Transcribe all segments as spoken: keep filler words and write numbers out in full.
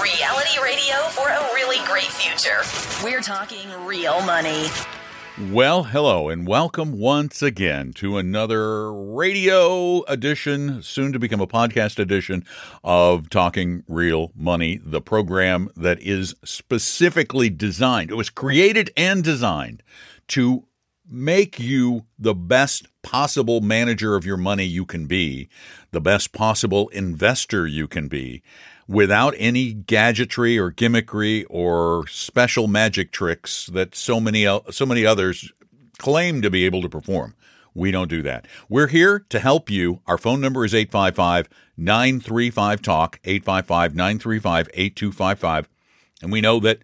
Reality radio for a really great future. We're talking real money. Well, hello and welcome once again to another radio edition, soon to become a podcast edition, of Talking Real Money, the program that is specifically designed, it was created and designed to make you the best possible manager of your money you can be, the best possible investor you can be, without any gadgetry or gimmickry or special magic tricks that so many so many others claim to be able to perform. We don't do that. We're here to help you. Our phone number is eight five five, nine three five, T A L K, eight five five, nine three five, eight two five five. And we know that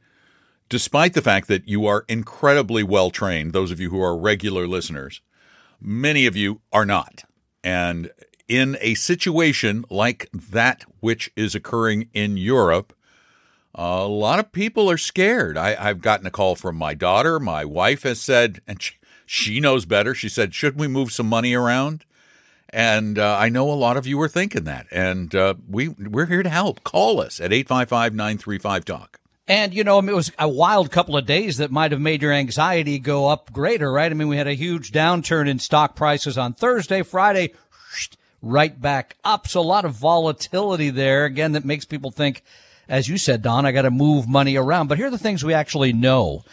despite the fact that you are incredibly well-trained, those of you who are regular listeners, many of you are not. And in a situation like that which is occurring in Europe, a lot of people are scared. I, I've gotten a call from my daughter. My wife has said, and she, she knows better, she said, should we move some money around? And uh, I know a lot of you are thinking that. And uh, we, we're here to help. Call us at eight five five, nine three five, T A L K. And, you know, I mean, it was a wild couple of days that might have made your anxiety go up greater, right? I mean, we had a huge downturn in stock prices on Thursday, Friday, right back up. So a lot of volatility there, again, that makes people think, as you said, Don, I got to move money around. But here are the things we actually know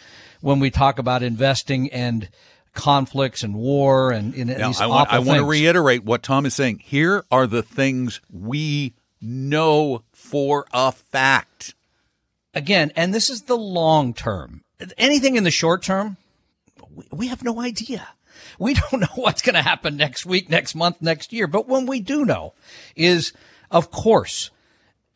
when we talk about investing and conflicts and war and, and now, these I want, awful I things. I want to reiterate what Tom is saying. Here are the things we know for a fact. Again, and this is the long term. Anything in the short term, we have no idea. We don't know what's going to happen next week, next month, next year. But what we do know is, of course,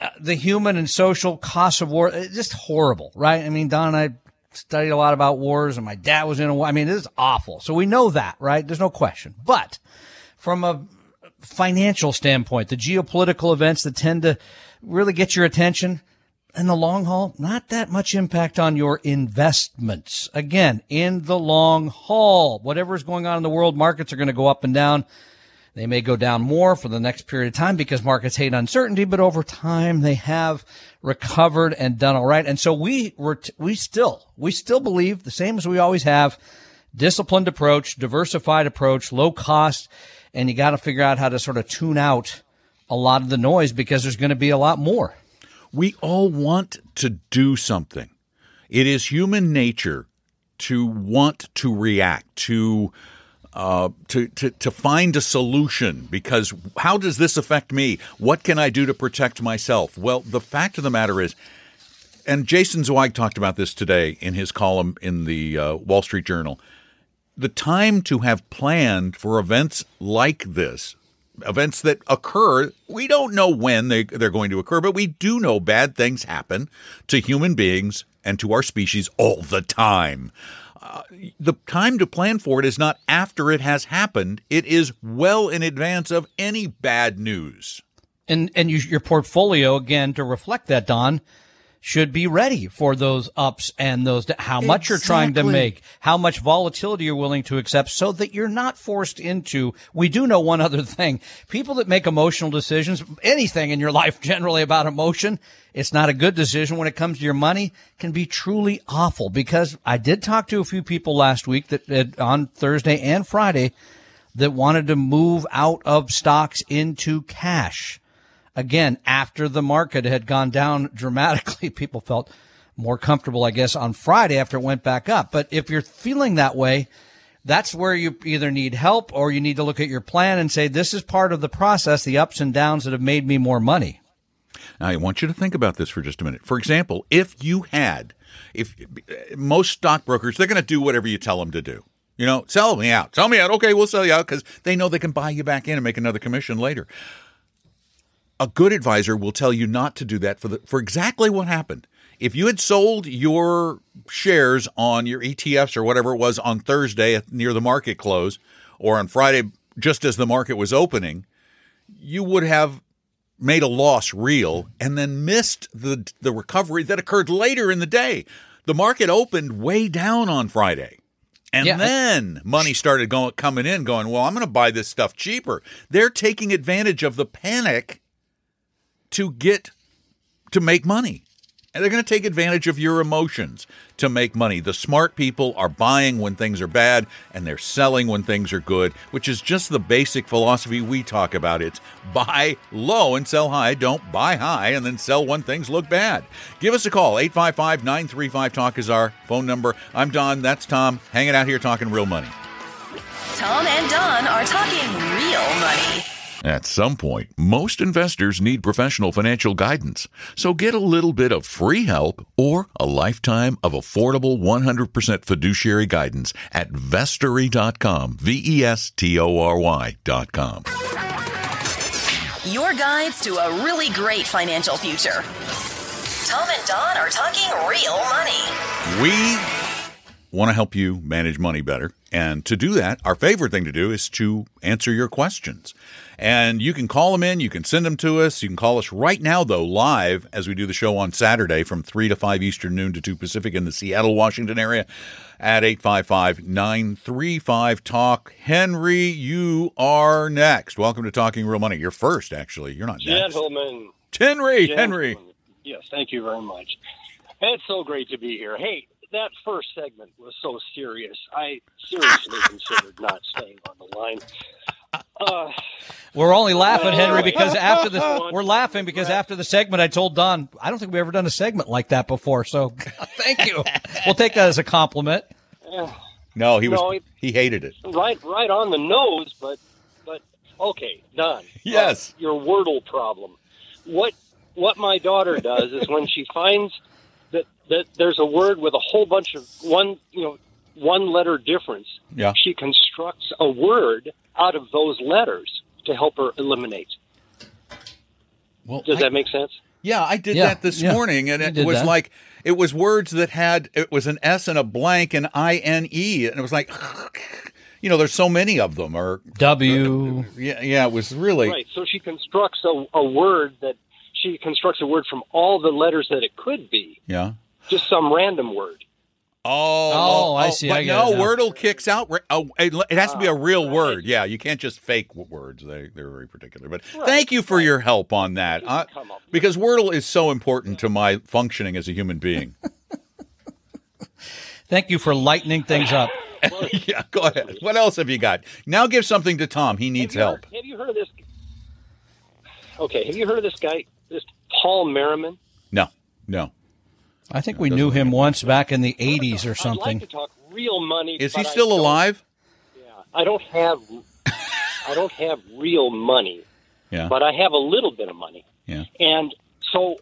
uh, the human and social cost of war, it's just horrible, right? I mean, Don and I studied a lot about wars, and my dad was in a war. I mean, it is awful. So we know that, right? There's no question. But from a financial standpoint, the geopolitical events that tend to really get your attention – in the long haul, not that much impact on your investments. Again, in the long haul, whatever's going on in the world, markets are going to go up and down. They may go down more for the next period of time because markets hate uncertainty, but over time they have recovered and done all right. And so we were, we still, we still believe the same as we always have: disciplined approach, diversified approach, low cost. And you got to figure out how to sort of tune out a lot of the noise because there's going to be a lot more. We all want to do something. It is human nature to want to react, to, uh, to to to find a solution, because how does this affect me? What can I do to protect myself? Well, the fact of the matter is, and Jason Zweig talked about this today in his column in the uh, Wall Street Journal, the time to have planned for events like this, events that occur, we don't know when they, they're going to occur, but we do know bad things happen to human beings and to our species all the time. Uh, the time to plan for it is not after it has happened. It is well in advance of any bad news. And and you, your portfolio, again, to reflect that, Don, should be ready for those ups and those, how much exactly you're trying to make, how much volatility you're willing to accept, so that you're not forced into. We do know one other thing. People that make emotional decisions, anything in your life generally about emotion, it's not a good decision when it comes to your money, can be truly awful. Because I did talk to a few people last week that, that on Thursday and Friday, that wanted to move out of stocks into cash. Again, after the market had gone down dramatically, people felt more comfortable, I guess, on Friday after it went back up. But if you're feeling that way, that's where you either need help or you need to look at your plan and say, this is part of the process, the ups and downs that have made me more money. Now, I want you to think about this for just a minute. For example, if you had, if most stockbrokers, they're going to do whatever you tell them to do. You know, sell me out. Sell me out. Okay, we'll sell you out because they know they can buy you back in and make another commission later. A good advisor will tell you not to do that for the, for exactly what happened. If you had sold your shares on your E T Fs or whatever it was on Thursday near the market close or on Friday just as the market was opening, you would have made a loss real and then missed the the recovery that occurred later in the day. The market opened way down on Friday. And yeah, then money started going coming in going, well, I'm going to buy this stuff cheaper. They're taking advantage of the panic to get to make money. And they're going to take advantage of your emotions to make money. The smart people are buying when things are bad and they're selling when things are good, which is just the basic philosophy we talk about. It's buy low and sell high. Don't buy high and then sell when things look bad. Give us a call. eight five five, nine three five, talk is our phone number. I'm Don. That's Tom. Hanging out here talking real money. Tom and Don are talking real money. At some point, most investors need professional financial guidance. So get a little bit of free help or a lifetime of affordable one hundred percent fiduciary guidance at Vestory dot com, V E S T O R Y dot com. Your guides to a really great financial future. Tom and Don are talking real money. We want to help you manage money better. And to do that, our favorite thing to do is to answer your questions. And you can call them in. You can send them to us. You can call us right now, though, live as we do the show on Saturday from three to five Eastern, noon to two Pacific in the Seattle, Washington area at eight five five, nine three five, talk. Henry, you are next. Welcome to Talking Real Money. You're first, actually. You're not next. Gentlemen. Henry. Gentlemen. Henry. Yes, thank you very much. It's so great to be here. Hey, that first segment was so serious. I seriously considered not staying on the line. Uh, we're only laughing, Henry, because after the we're laughing because after the segment, I told Don, I don't think we've ever done a segment like that before. So, thank you. We'll take that as a compliment. No, he was no, he hated it. Right, right on the nose. But, but okay, Don. Yes, uh, your Wordle problem. What what my daughter does is when she finds that that there's a word with a whole bunch of one, you know, one letter difference. Yeah. She constructs a word out of those letters to help her eliminate. Well, does I, that make sense? Yeah, I did yeah, that this yeah. morning, and it was that. like it was words that had it was an S and a blank and I N E, and it was like, you know, there's so many of them. Or W. Or, yeah, yeah, it was really right. So she constructs a, a word that she constructs a word from all the letters that it could be. Yeah, just some random word. Oh, oh, oh, I see. But I no, it. Wordle kicks out. Oh, it has to be a real word. Yeah, you can't just fake words. They, they're very particular. But right. thank you for your help on that, I, because Wordle is so important to my functioning as a human being. Thank you for lightening things up. Yeah, go ahead. What else have you got? Now give something to Tom. He needs have help. Heard, have you heard of this? Okay, have you heard of this guy, this Paul Merriman? No, no. I think no, we knew him once back in the eighties or something. I'd like to talk real money. Is he still alive? Yeah, I don't have, I don't have real money. Yeah, but I have a little bit of money. Yeah, and so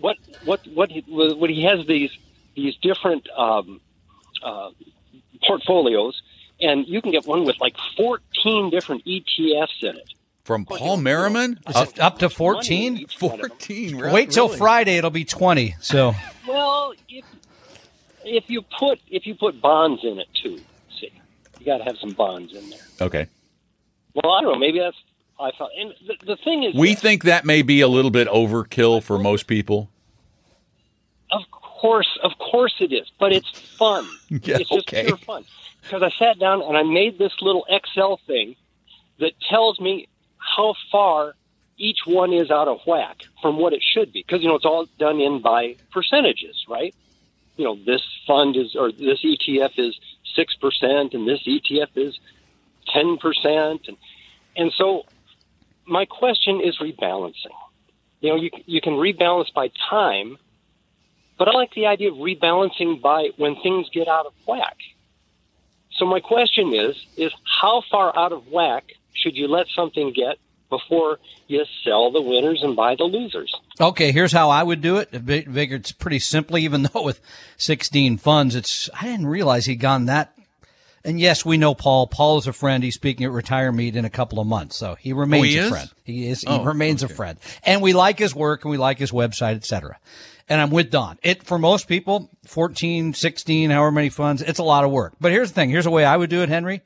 what? What? What? He, what he has these these different um, uh, portfolios, and you can get one with like fourteen different E T Fs in it. From Paul Merriman? Is it up to fourteen? fourteen, right? Wait till really? Friday, it'll be twenty. So well, if, if you put if you put bonds in it too, see. You got to have some bonds in there. Okay. Well, I don't know, maybe that's I thought and the, the thing is we that, think that may be a little bit overkill for most people. Of course, of course it is, but it's fun. Yeah, it's just okay. pure fun. Because I sat down and I made this little Excel thing that tells me how far each one is out of whack from what it should be. Because, you know, it's all done in by percentages, right? You know, this fund is, or this E T F is six percent, and this E T F is ten percent. And, and so my question is rebalancing. You know, you, you can rebalance by time, but I like the idea of rebalancing by when things get out of whack. So my question is, is how far out of whack should you let something get before you sell the winners and buy the losers? Okay, here's how I would do it. It's pretty simply, even though with sixteen funds, it's I didn't realize he'd gone that And yes, we know Paul. Paul is a friend. He's speaking at RetireMeet in a couple of months. So he remains oh, he a is? friend. He is. He oh, remains okay. a friend. And we like his work and we like his website, et cetera. And I'm with Don. It, for most people, fourteen, sixteen, however many funds, it's a lot of work. But here's the thing. Here's the way I would do it, Henry.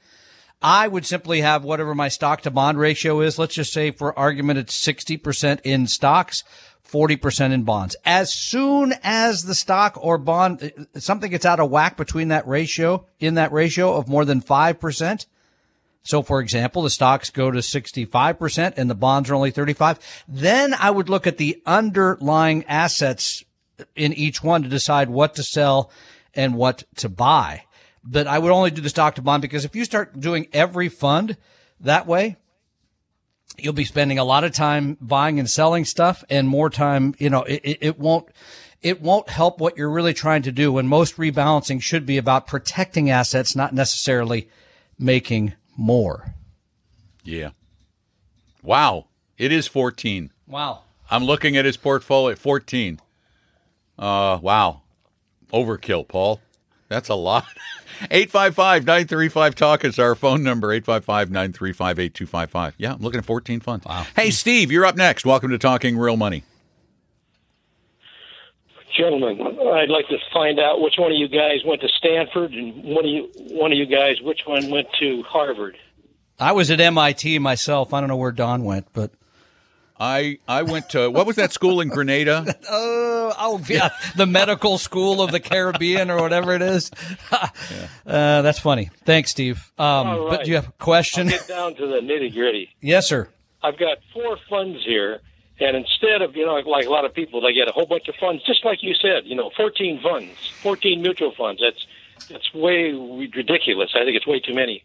I would simply have whatever my stock to bond ratio is. Let's just say for argument, it's sixty percent in stocks, forty percent in bonds. As soon as the stock or bond, something gets out of whack between that ratio, in that ratio of more than five percent. So, for example, the stocks go to sixty-five percent and the bonds are only thirty-five. Then I would look at the underlying assets in each one to decide what to sell and what to buy. But I would only do the stock to bond, because if you start doing every fund that way, you'll be spending a lot of time buying and selling stuff and more time, you know, it, it won't, it won't help what you're really trying to do. And most rebalancing should be about protecting assets, not necessarily making more. Yeah. Wow. It is fourteen. Wow. I'm looking at his portfolio at fourteen. Uh, wow. Overkill, Paul. That's a lot. eight five five, nine three five, talk is our phone number, eight five five, nine three five, eight two five five. Yeah, I'm looking at fourteen funds. Wow. Hey, Steve, you're up next. Welcome to Talking Real Money. Gentlemen, I'd like to find out which one of you guys went to Stanford and one of you, one of you guys, which one went to Harvard. I was at M I T myself. I don't know where Don went, but... I, I went to, what was that school in Grenada? Uh, oh, yeah, the medical school of the Caribbean or whatever it is. uh, that's funny. Thanks, Steve. Um, All right. But do you have a question? I'll get down to the nitty-gritty. Yes, sir. I've got four funds here, and instead of, you know, like a lot of people, they get a whole bunch of funds, just like you said, you know, fourteen funds, fourteen mutual funds. That's, that's way ridiculous. I think it's way too many.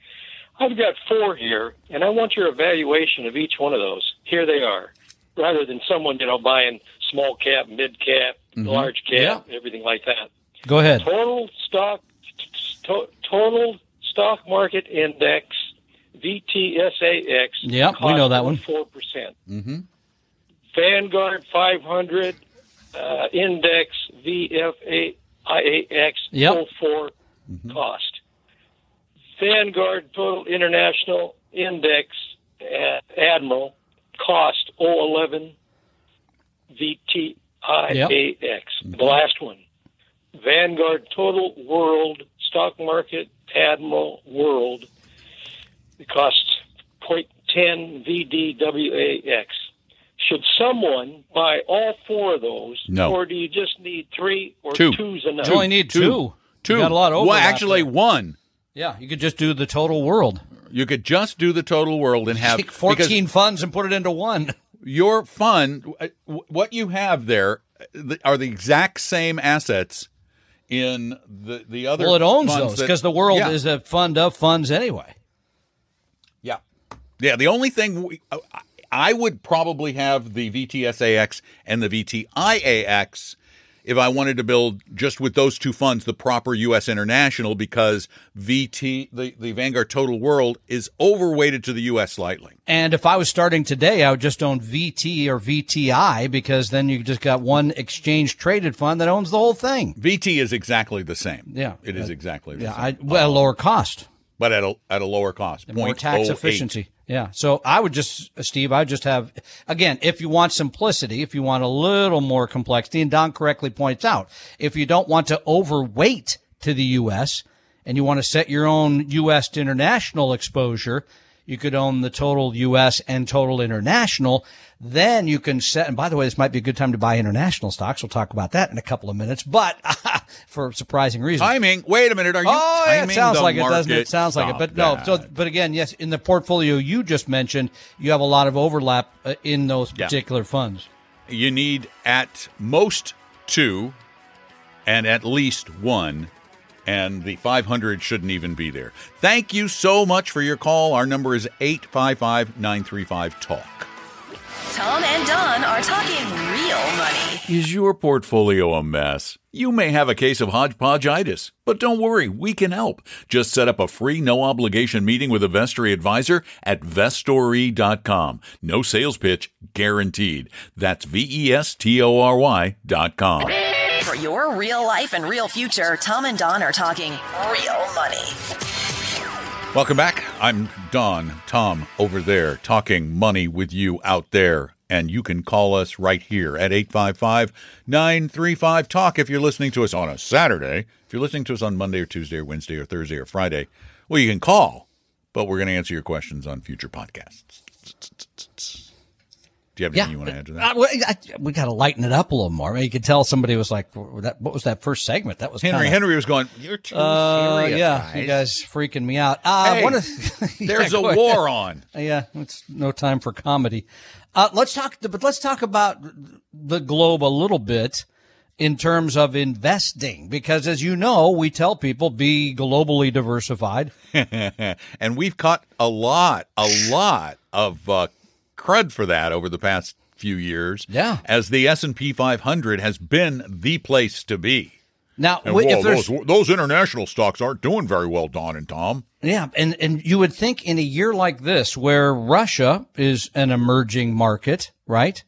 I've got four here, and I want your evaluation of each one of those. Here they are. Rather than someone, you know, buying small cap, mid cap, mm-hmm. large cap, yeah. everything like that. Go ahead. Total stock, to, total stock market index, V T S A X. Yeah, we know that one. Four percent. Mm-hmm. Vanguard five hundred uh, index V F A I A X. Yep. four mm-hmm. cost. Vanguard total international index uh, Admiral. Cost oh eleven V T I A X. Yep. The last one, Vanguard Total World Stock Market Admiral World. The cost zero point one zero V D W A X. Should someone buy all four of those? No. Or do you just need three or two. two's enough? You only need two. Two. two. You got a lot of well, actually, there. one. Yeah, you could just do the total world. You could just do the total world and have Take fourteen funds and put it into one. Your fund, what you have there are the exact same assets in the, the other. Well, it owns funds those because the world yeah. is a fund of funds anyway. Yeah. Yeah. The only thing we, I would probably have the V T S A X and the V T I A X if I wanted to build just with those two funds, the proper U S international, because V T, the, the Vanguard Total World is overweighted to the U S slightly. And if I was starting today, I would just own V T or V T I, because then you just got one exchange traded fund that owns the whole thing. V T is exactly the same. Yeah. It is exactly the yeah, same. Yeah. Well, at a lower cost. But at a, at a lower cost. And more tax efficiency. Yeah. So I would just, Steve, I would just have, again, if you want simplicity, if you want a little more complexity, and Don correctly points out, if you don't want to overweight to the U S and you want to set your own U S to international exposure, you could own the total U S and total international. Then you can set, and by the way, this might be a good time to buy international stocks. We'll talk about that in a couple of minutes, but for surprising reasons. Timing. Wait a minute. Are you oh, timing yeah, it sounds the like market? It doesn't it? It sounds Stop like it, but that. no. So, but again, yes, in the portfolio you just mentioned, you have a lot of overlap uh, in those particular yeah. funds. You need at most two and at least one. And the five hundred shouldn't even be there. Thank you so much for your call. Our number is eight five five, nine three five, talk. Tom and Don are talking real money. Is your portfolio a mess? You may have a case of hodgepodgeitis, but don't worry, we can help. Just set up a free, no-obligation meeting with a Vestory advisor at vestory dot com. No sales pitch guaranteed. That's V E S T O R Y dot com. For your real life and real future, Tom and Don are talking real money. Welcome back. I'm Don, Tom, over there, talking money with you out there. And you can call us right here at eight five five, nine three five, talk if you're listening to us on a Saturday. If you're listening to us on Monday or Tuesday or Wednesday or Thursday or Friday, well, you can call, but we're going to answer your questions on future podcasts. Do you have anything yeah, you want to add to that? I, I, we got to lighten it up a little more. I mean, you could tell somebody was like, what was that first segment? That was Henry. Kinda, Henry was going, you're too uh, serious, yeah, guys. You guys freaking me out. Uh, hey, wanna, there's yeah, a war ahead. on. Yeah, it's no time for comedy. Uh, let's talk, but let's talk about the globe a little bit in terms of investing, because as you know, we tell people be globally diversified. And we've caught a lot, a lot of uh, crud for that over the past few years. Yeah. As the S and P five hundred has been the place to be. Now, and, if whoa, those, those international stocks aren't doing very well, Don and Tom. Yeah, and, and you would think in a year like this where Russia is an emerging market, right?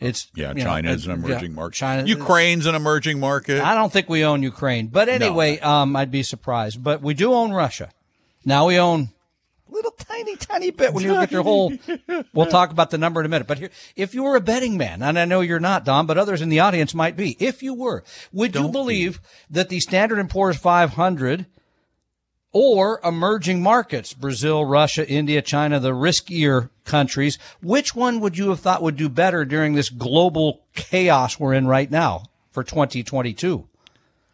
It's Yeah, China know, is an emerging yeah, market. China, Ukraine's an emerging market. I don't think we own Ukraine. But anyway, no. um, I'd be surprised. But we do own Russia. Now we own a little tiny, tiny bit when you look at your whole – we'll talk about the number in a minute. But here, if you were a betting man, and I know you're not, Don, but others in the audience might be. If you were, would don't you believe be. that the Standard and Poor's five hundred – or emerging markets, Brazil, Russia, India, China, the riskier countries, which one would you have thought would do better during this global chaos we're in right now for twenty twenty-two?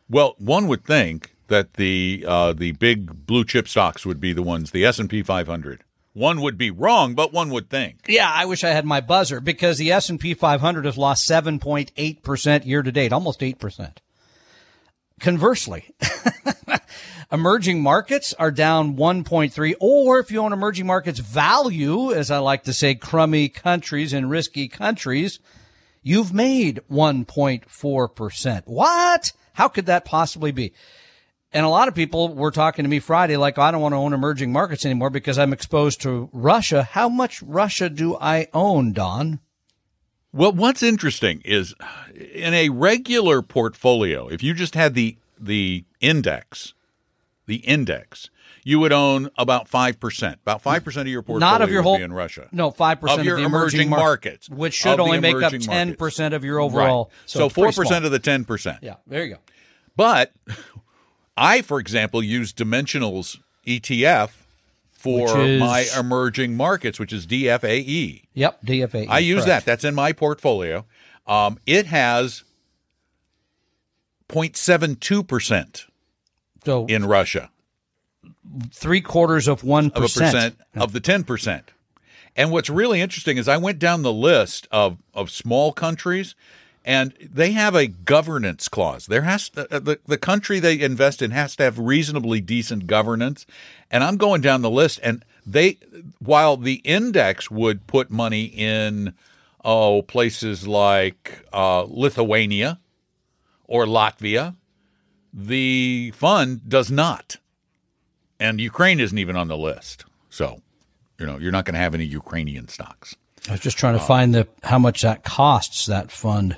Well, one would think that the uh, the big blue chip stocks would be the ones, the S and P five hundred. One would be wrong, but one would think. Yeah, I wish I had my buzzer, because the S and P five hundred has lost seven point eight percent year to date, almost eight percent. Conversely, emerging markets are down one point three, or if you own emerging markets value, as I like to say, crummy countries and risky countries, you've made one point four percent. What? How could that possibly be? And a lot of people were talking to me Friday like, I don't want to own emerging markets anymore because I'm exposed to Russia. How much Russia do I own, Don? Well, what's interesting is in a regular portfolio, if you just had the the index, the index, you would own about five percent. About five percent of your portfolio Not of your would whole, be in Russia. No, five percent of, of your the emerging, emerging markets. Mar- which should only make up ten percent markets. Of your overall. Right. So, so four percent of the ten percent. Yeah, there you go. But I, for example, use Dimensional's E T F for is, my emerging markets, which is D F A E. Yep, D F A E. I use correct. that. That's in my portfolio. Um, it has zero point seven two percent so in Russia. Three quarters of one percent. Of, a percent of the ten percent. And what's really interesting is I went down the list of, of small countries, and they have a governance clause. There has to, the, the country they invest in has to have reasonably decent governance. And I'm going down the list, and they, while the index would put money in, oh, places like uh, Lithuania or Latvia, the fund does not. And Ukraine isn't even on the list. So, you know, you're not going to have any Ukrainian stocks. I was just trying to uh, find the how much that costs, that fund.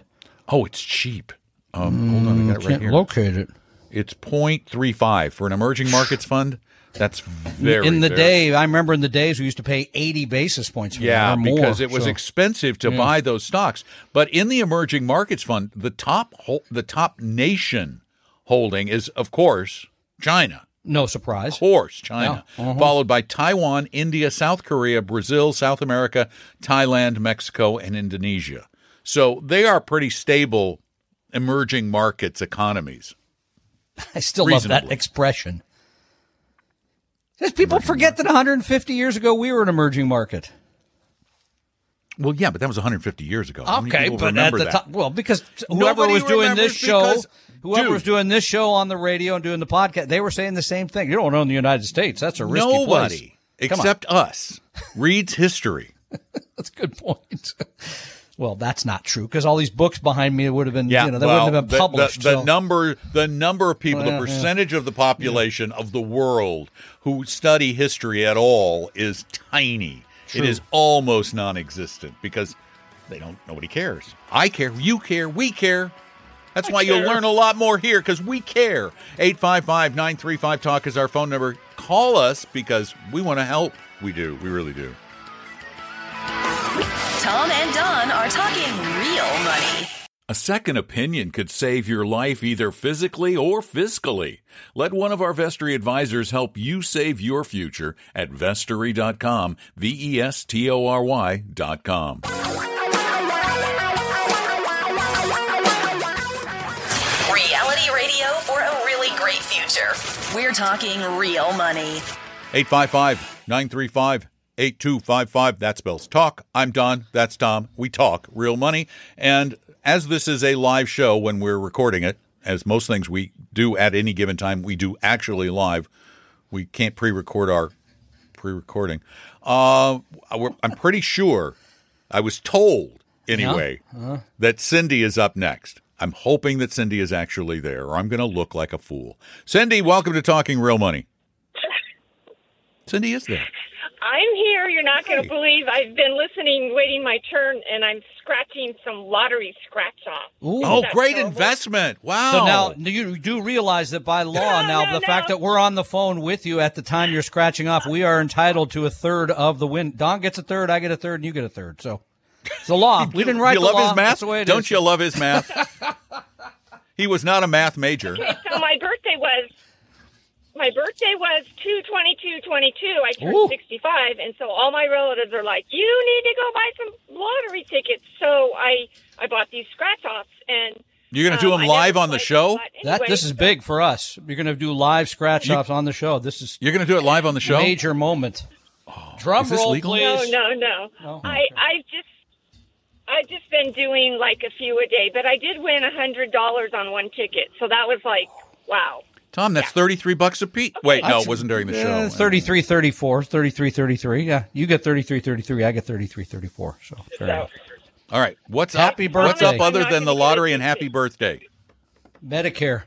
Oh, it's cheap. Um, mm, hold on, I got it right here. Locate it. It's zero point three five for an emerging markets fund. That's very in the very, day. I remember in the days we used to pay eighty basis points. For yeah, or more, because it was so. expensive to yeah. buy those stocks. But in the emerging markets fund, the top the top nation holding is, of course, China. No surprise. Of course, China. No. Uh-huh. Followed by Taiwan, India, South Korea, Brazil, South America, Thailand, Mexico, and Indonesia. So they are pretty stable emerging markets economies. I still love that expression. Because people emerging forget market. That one hundred fifty years ago we were an emerging market. Well, yeah, but that was one hundred fifty years ago. Okay, but at the time, well, because whoever Nobody was doing this show, because, whoever dude, was doing this show on the radio and doing the podcast, they were saying the same thing. You don't own the United States. That's a risky nobody place. Nobody except us reads history. That's a good point. Well, that's not true, because all these books behind me would have been, yeah, you know, they well, wouldn't have been published. The, the, so. the number, the number of people, well, yeah, the percentage yeah. of the population yeah. of the world who study history at all is tiny. True. It is almost non-existent because they don't. Nobody cares. I care. You care. We care. That's I why care. You'll learn a lot more here, because we care. eight five five, nine three five, talk is our phone number. Call us because we want to help. We do. We really do. Tom and Don are talking real money. A second opinion could save your life either physically or fiscally. Let one of our Vestory advisors help you save your future at Vestory dot com, V E S T O R Y dot com. Reality radio for a really great future. We're talking real money. eight five five, nine three five, eight two five five. That spells talk. I'm Don. That's Tom. We talk real money. And as this is a live show when we're recording it, as most things we do at any given time, we do actually live. We can't pre-record our pre-recording. Uh, I'm pretty sure, I was told anyway, yeah. uh. that Cindy is up next. I'm hoping that Cindy is actually there, or I'm going to look like a fool. Cindy, welcome to Talking Real Money. Cindy is there. I'm here. You're not going to believe I've been listening, waiting my turn, and I'm scratching some lottery scratch-off. Oh, great terrible? investment. Wow. So now you do realize that by law no, now no, the no. fact that we're on the phone with you at the time you're scratching off, we are entitled to a third of the win. Don gets a third, I get a third, and you get a third. So it's the law. We didn't write you the love law. His math? The Don't is. you love his math? He was not a math major. Okay, so my birthday was... My birthday was two twenty-two twenty-two. I turned Ooh. sixty-five, and so all my relatives are like, you need to go buy some lottery tickets. So I, I bought these scratch-offs. and You're going to um, do them I live on the show? Anyway, that This is so. big for us. You're going to do live scratch-offs you, on the show. This is You're going to do it live on the show? Major moment. Oh, Drum roll, legal? please. No, no, no. no? I, okay. I've just, I've just been doing like a few a day, but I did win one hundred dollars on one ticket. So that was like, wow. Tom, that's yeah. thirty-three bucks a piece. Wait, no, it wasn't during the show. Uh, thirty-three, thirty-four, thirty-three, thirty-three. Yeah, you get thirty-three, thirty-three. I get thirty-three, thirty-four. So, fair so enough. All right, what's happy up? Birthday. What's up other than the lottery and happy birthday? Medicare.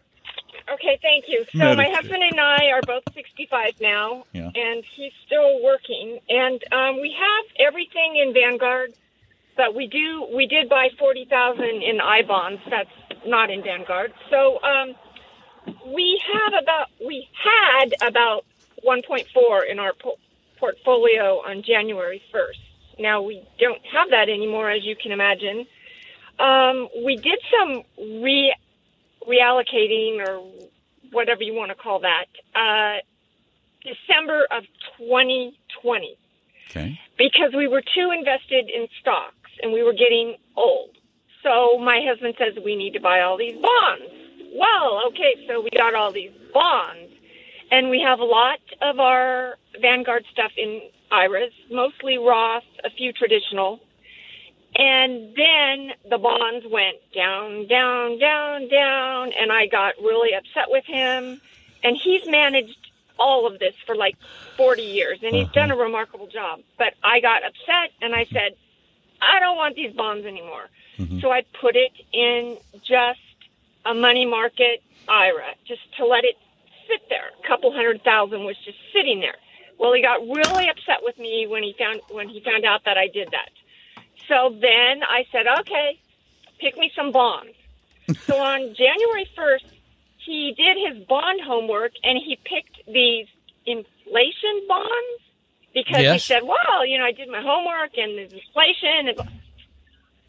Okay, thank you. So Medicare. My husband and I are both sixty-five now, yeah. and he's still working. And um, we have everything in Vanguard, but we do we did buy forty thousand in I bonds. That's not in Vanguard. So. Um, We have about we had about one point four in our po- portfolio on January first. Now we don't have that anymore, as you can imagine. Um, we did some re reallocating or whatever you want to call that, uh, December of twenty twenty, okay, because we were too invested in stocks and we were getting old. So my husband says we need to buy all these bonds. Well, okay, so we got all these bonds, and we have a lot of our Vanguard stuff in I R As, mostly Roth, a few traditional. And then the bonds went down, down, down, down, and I got really upset with him. And he's managed all of this for like forty years, and he's done a remarkable job. But I got upset, and I said, I don't want these bonds anymore. Mm-hmm. So I put it in just a money market I R A, just to let it sit there. A couple hundred thousand was just sitting there. Well, he got really upset with me when he found when he found out that I did that. So then I said, okay, pick me some bonds. So on January first, he did his bond homework, and he picked these inflation bonds because yes. he said, well, you know, I did my homework, and there's inflation, and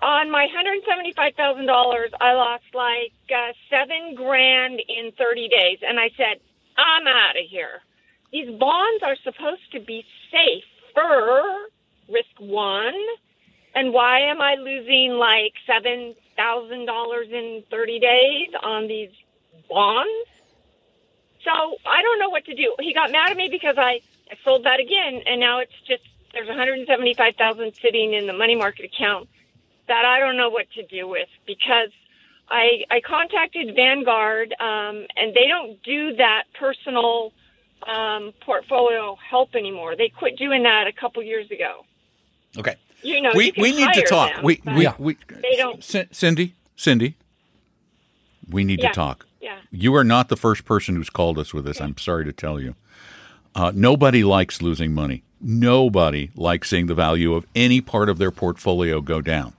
on my one hundred seventy-five thousand dollars, I lost like uh, seven grand in thirty days. And I said, I'm out of here. These bonds are supposed to be safer, risk one. And why am I losing like seven thousand dollars in thirty days on these bonds? So I don't know what to do. He got mad at me because I, I sold that again. And now it's just, there's one hundred seventy-five thousand dollars sitting in the money market account that I don't know what to do with, because I I contacted Vanguard, um, and they don't do that personal um, portfolio help anymore. They quit doing that a couple years ago. Okay. You know, we you we need to talk. Them, we we, we they don't. C- Cindy, Cindy, we need yeah. to talk. Yeah. You are not the first person who's called us with this. Okay. I'm sorry to tell you. Uh, nobody likes losing money. Nobody likes seeing the value of any part of their portfolio go down.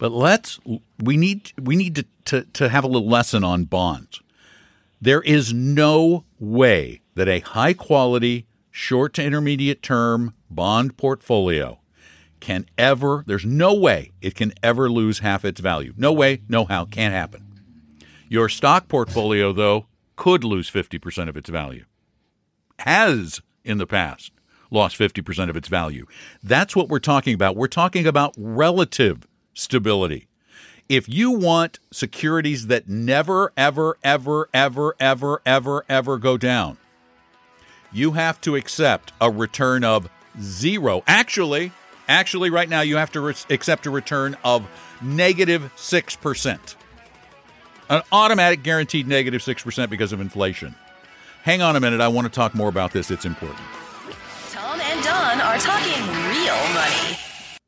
But let's we need we need to, to, to have a little lesson on bonds. There is no way that a high-quality, short to intermediate-term bond portfolio can ever, there's no way it can ever lose half its value. No way, no how, can't happen. Your stock portfolio, though, could lose fifty percent of its value. Has, in the past, lost fifty percent of its value. That's what we're talking about. We're talking about relative stability. If you want securities that never, ever, ever, ever, ever, ever, ever go down, you have to accept a return of zero. Actually, actually right now you have to re- accept a return of negative six percent. An automatic guaranteed negative six percent because of inflation. Hang on a minute. I want to talk more about this. It's important. Tom and Don are talking real money.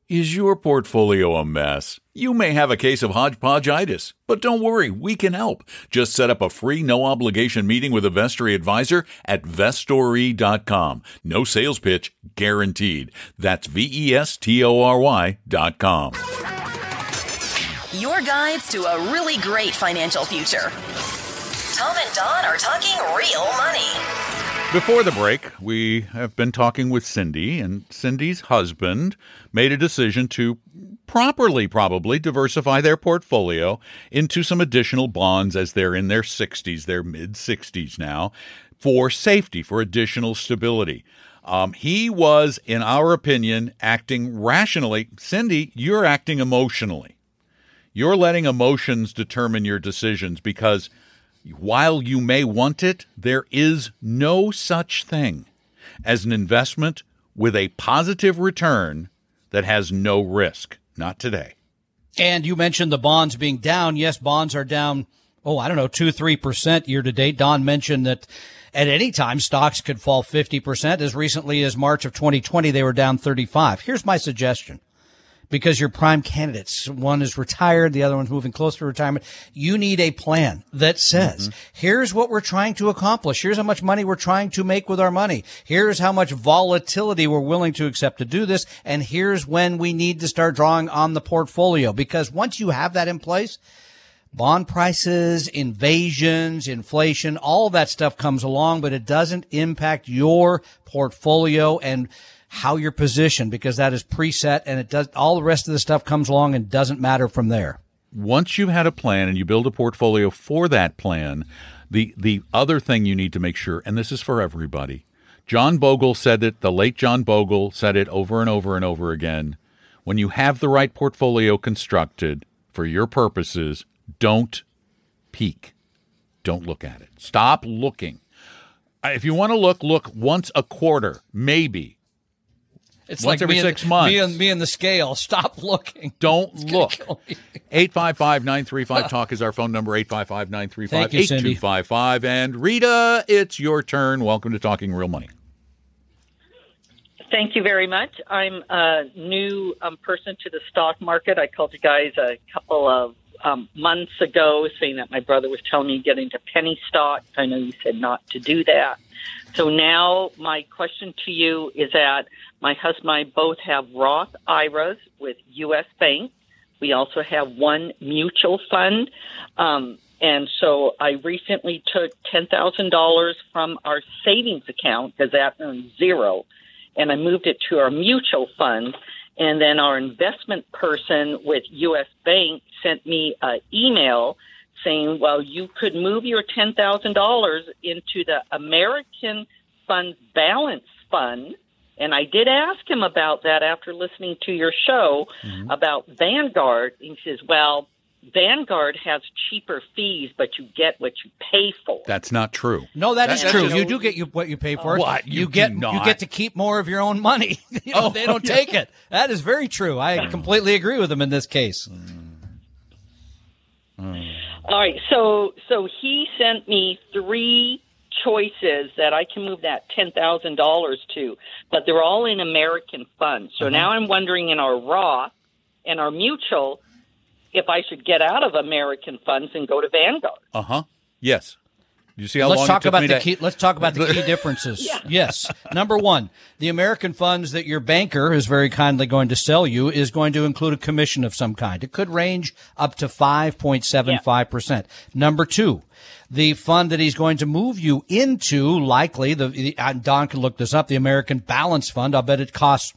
Is your portfolio a mess? You may have a case of hodgepodge-itis, but don't worry, we can help. Just set up a free, no-obligation meeting with a Vestory advisor at vestory dot com. No sales pitch, guaranteed. That's V E S T O R Y dot com. Your guides to a really great financial future. Tom and Don are talking real money. Before the break, we have been talking with Cindy, and Cindy's husband made a decision to properly, probably, diversify their portfolio into some additional bonds as they're in their sixties, their mid-sixties now, for safety, for additional stability. Um, he was, in our opinion, acting rationally. Cindy, you're acting emotionally. You're letting emotions determine your decisions because while you may want it, there is no such thing as an investment with a positive return that has no risk. Not today. And you mentioned the bonds being down. Yes, bonds are down, oh, I don't know, two, three percent year to date. Don mentioned that at any time, stocks could fall fifty percent. As recently as March of twenty twenty, they were down thirty-five. Here's my suggestion. Because you're prime candidates. One is retired. The other one's moving close to retirement. You need a plan that says, mm-hmm. here's what we're trying to accomplish. Here's how much money we're trying to make with our money. Here's how much volatility we're willing to accept to do this. And here's when we need to start drawing on the portfolio. Because once you have that in place, bond prices, invasions, inflation, all that stuff comes along, but it doesn't impact your portfolio and how you're positioned, because that is preset, and it does all the rest of the stuff comes along and doesn't matter from there. Once you've had a plan and you build a portfolio for that plan, the the other thing you need to make sure, and this is for everybody, John Bogle said it, the late John Bogle said it over and over and over again, when you have the right portfolio constructed for your purposes, don't peek. Don't look at it. Stop looking. If you want to look, look once a quarter, maybe. It's Once like every me six and, months. Me and, me and the scale. Stop looking. Don't look. eight five five, nine three five, talk is our phone number, eight five five, nine three five, eight two five five. And Rita, it's your turn. Welcome to Talking Real Money. Thank you very much. I'm a new um, person to the stock market. I called you guys a couple of um, months ago saying that my brother was telling me to get into penny stocks. I know you said not to do that. So now my question to you is that my husband and I both have Roth I R As with U S. Bank. We also have one mutual fund. Um, and so I recently took ten thousand dollars from our savings account because that earned zero. And I moved it to our mutual fund. And then our investment person with U S. Bank sent me an email saying, well, you could move your ten thousand dollars into the American Funds Balance Fund. And I did ask him about that after listening to your show mm-hmm. about Vanguard. And he says, well, Vanguard has cheaper fees, but you get what you pay for. That's not true. No, that, that is true. Just, you do get you, what you pay for. What? You, you get not. You get to keep more of your own money. you know, oh, they don't yeah. take it. That is very true. I completely agree with him in this case. Mm. Mm. All right, so so he sent me three choices that I can move that ten thousand dollars to, but they're all in American funds. So mm-hmm. now I'm wondering in our Roth and our mutual, if I should get out of American funds and go to Vanguard. Uh-huh, yes. You see how let's long talk it took about me the to... key, let's talk about the key differences. Yeah. Yes. Number one, the American funds that your banker is very kindly going to sell you is going to include a commission of some kind. It could range up to five point seven five percent. Yeah. Number two, the fund that he's going to move you into, likely, the, the Don can look this up, the American Balance Fund, I'll bet it costs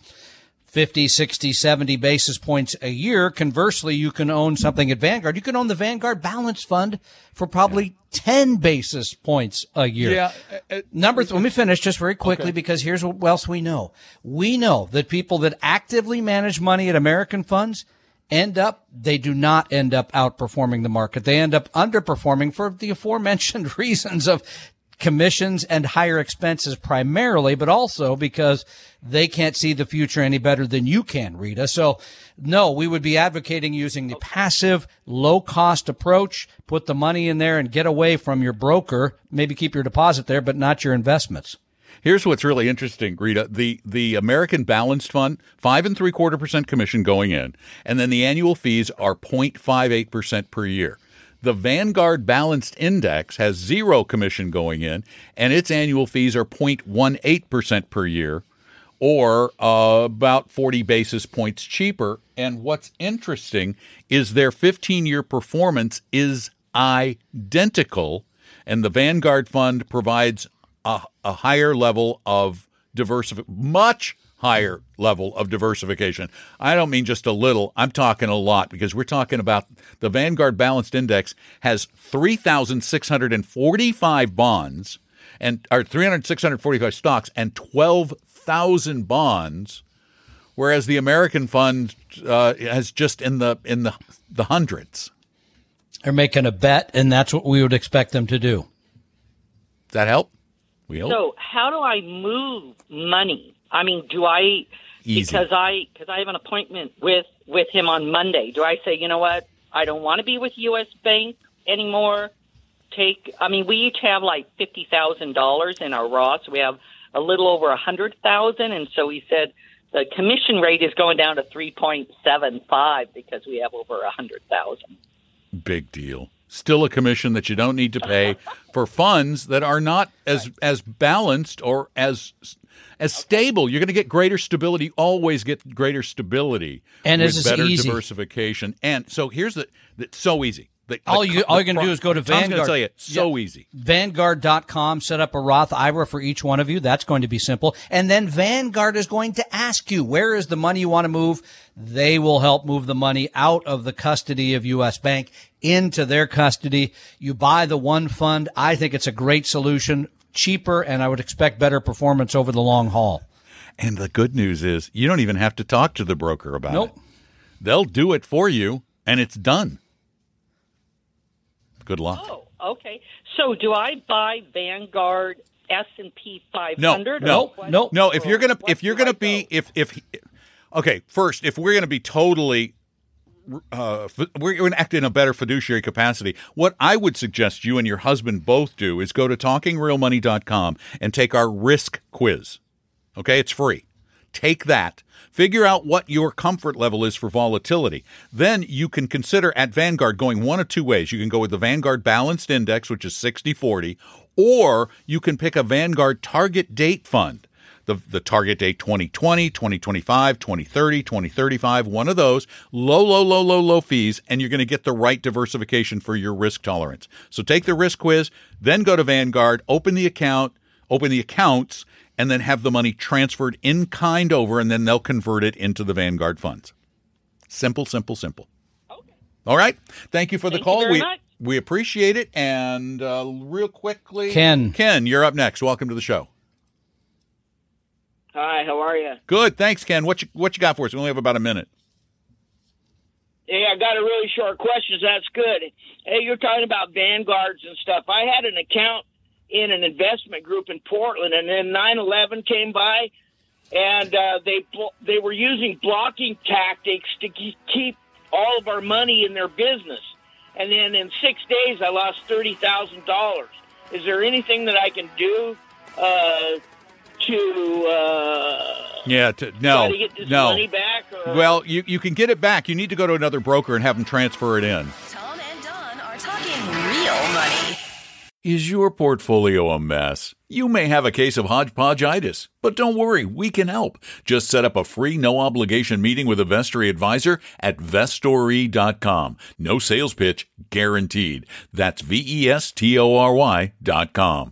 fifty, sixty, seventy basis points a year. Conversely, you can own something at Vanguard. You can own the Vanguard Balance Fund for probably yeah. ten basis points a year. Yeah. Uh, Number th- let me finish just very quickly okay. because here's what else we know. We know that people that actively manage money at American funds end up, they do not end up outperforming the market. They end up underperforming for the aforementioned reasons of commissions and higher expenses primarily, but also because they can't see the future any better than you can, Rita. So no, we would be advocating using the passive, low-cost approach. Put the money in there and get away from your broker. Maybe keep your deposit there, but not your investments. Here's what's really interesting, Rita. The the American Balanced Fund, five and three quarter percent commission going in, and then the annual fees are zero point five eight percent per year. The Vanguard Balanced Index has zero commission going in, and its annual fees are zero point one eight percent per year, or uh, about forty basis points cheaper. And what's interesting is their fifteen-year performance is identical, and the Vanguard Fund provides a, a higher level of diversification, much higher level of diversification. I don't mean just a little. I'm talking a lot, because we're talking about the Vanguard Balanced Index has three thousand six hundred forty-five bonds and or three thousand six hundred forty-five stocks and twelve thousand bonds, whereas the American fund uh, has just in the in the the hundreds. They're making a bet, and that's what we would expect them to do. Does that help? We hope. So, how do I move money? I mean, do I, Easy. because I because I have an appointment with, with him on Monday, do I say, you know what, I don't want to be with U S. Bank anymore? Take, I mean, we each have like fifty thousand dollars in our Roth. So we have a little over one hundred thousand dollars. And so he said the commission rate is going down to three point seven five because we have over one hundred thousand dollars. Big deal. Still a commission that you don't need to pay for funds that are not as, right. as balanced or as... As stable, you're going to get greater stability. Always get greater stability, and with better easy. diversification. And so here's the, the so easy. The, all the, you all you're going to do is go to Vanguard. I'm going to tell you, so yeah. easy. Vanguard dot com. Set up a Roth I R A for each one of you. That's going to be simple. And then Vanguard is going to ask you, where is the money you want to move? They will help move the money out of the custody of U S. Bank into their custody. You buy the one fund. I think it's a great solution. Cheaper, and I would expect better performance over the long haul. And the good news is you don't even have to talk to the broker about nope. it. They'll do it for you, and it's done. Good luck. Oh, okay. So do I buy Vanguard S and P five hundred? No, no, what, no, no. If you're gonna, if you're gonna be, if if okay, first, if we're gonna be totally. Uh, we're going to act in a better fiduciary capacity. What I would suggest you and your husband both do is go to talking real money dot com and take our risk quiz. Okay, it's free. Take that. Figure out what your comfort level is for volatility. Then you can consider at Vanguard going one of two ways. You can go with the Vanguard Balanced Index, which is sixty forty, or you can pick a Vanguard Target Date Fund. The the target date twenty twenty, twenty twenty-five, twenty thirty, twenty thirty-five, one of those, low, low, low, low, low fees, and you're going to get the right diversification for your risk tolerance. So take the risk quiz, then go to Vanguard, open the account, open the accounts, and then have the money transferred in kind over, and then they'll convert it into the Vanguard funds. Simple, simple, simple. Okay. All right. Thank you for the Thank call. You very we much. we appreciate it. And uh, real quickly, Ken, Ken, you're up next. Welcome to the show. Hi, how are you? Good, thanks, Ken. What you, what you got for us? We only have about a minute. Yeah, I got a really short question, so that's good. Hey, you're talking about Vanguards and stuff. I had an account in an investment group in Portland, and then nine eleven came by, and uh, they they were using blocking tactics to keep all of our money in their business. And then in six days, I lost thirty thousand dollars. Is there anything that I can do uh to uh yeah to, no to get this no money back, or? Well, you you can get it back. You need to go to another broker and have them transfer it in. Tom and Don are talking real money. Is your portfolio a mess? You may have a case of hodgepodge-itis, but don't worry, we can help. Just set up a free, no-obligation meeting with a Vestory advisor at vestory dot com. No sales pitch, guaranteed. That's V E S T O R Y dot com.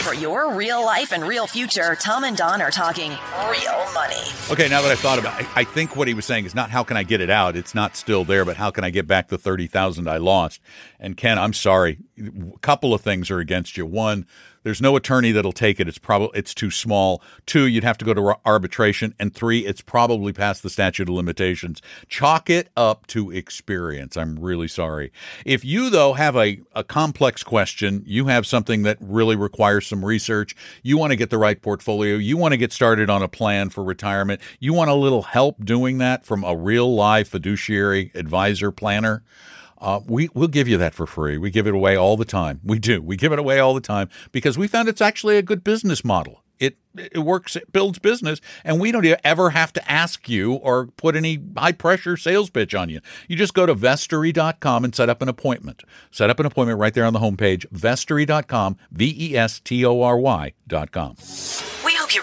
For your real life and real future, Tom and Don are talking real money. Okay, now that I've thought about it, I think what he was saying is not how can I get it out? It's not still there, but how can I get back the thirty thousand dollars I lost? And Ken, I'm sorry, a couple of things are against you. One, there's no attorney that'll take it. It's probably it's too small. Two, you'd have to go to arbitration. And three, it's probably past the statute of limitations. Chalk it up to experience. I'm really sorry. If you, though, have a, a complex question, you have something that really requires some research, you want to get the right portfolio, you want to get started on a plan for retirement, you want a little help doing that from a real live fiduciary advisor planner, Uh, we, we'll give you that for free. We give it away all the time. We do. We give it away all the time because we found it's actually a good business model. It it works, it builds business, and we don't ever have to ask you or put any high-pressure sales pitch on you. You just go to vestory dot com and set up an appointment. Set up an appointment right there on the homepage, vestory dot com, V E S T O R Y dot com. We hope you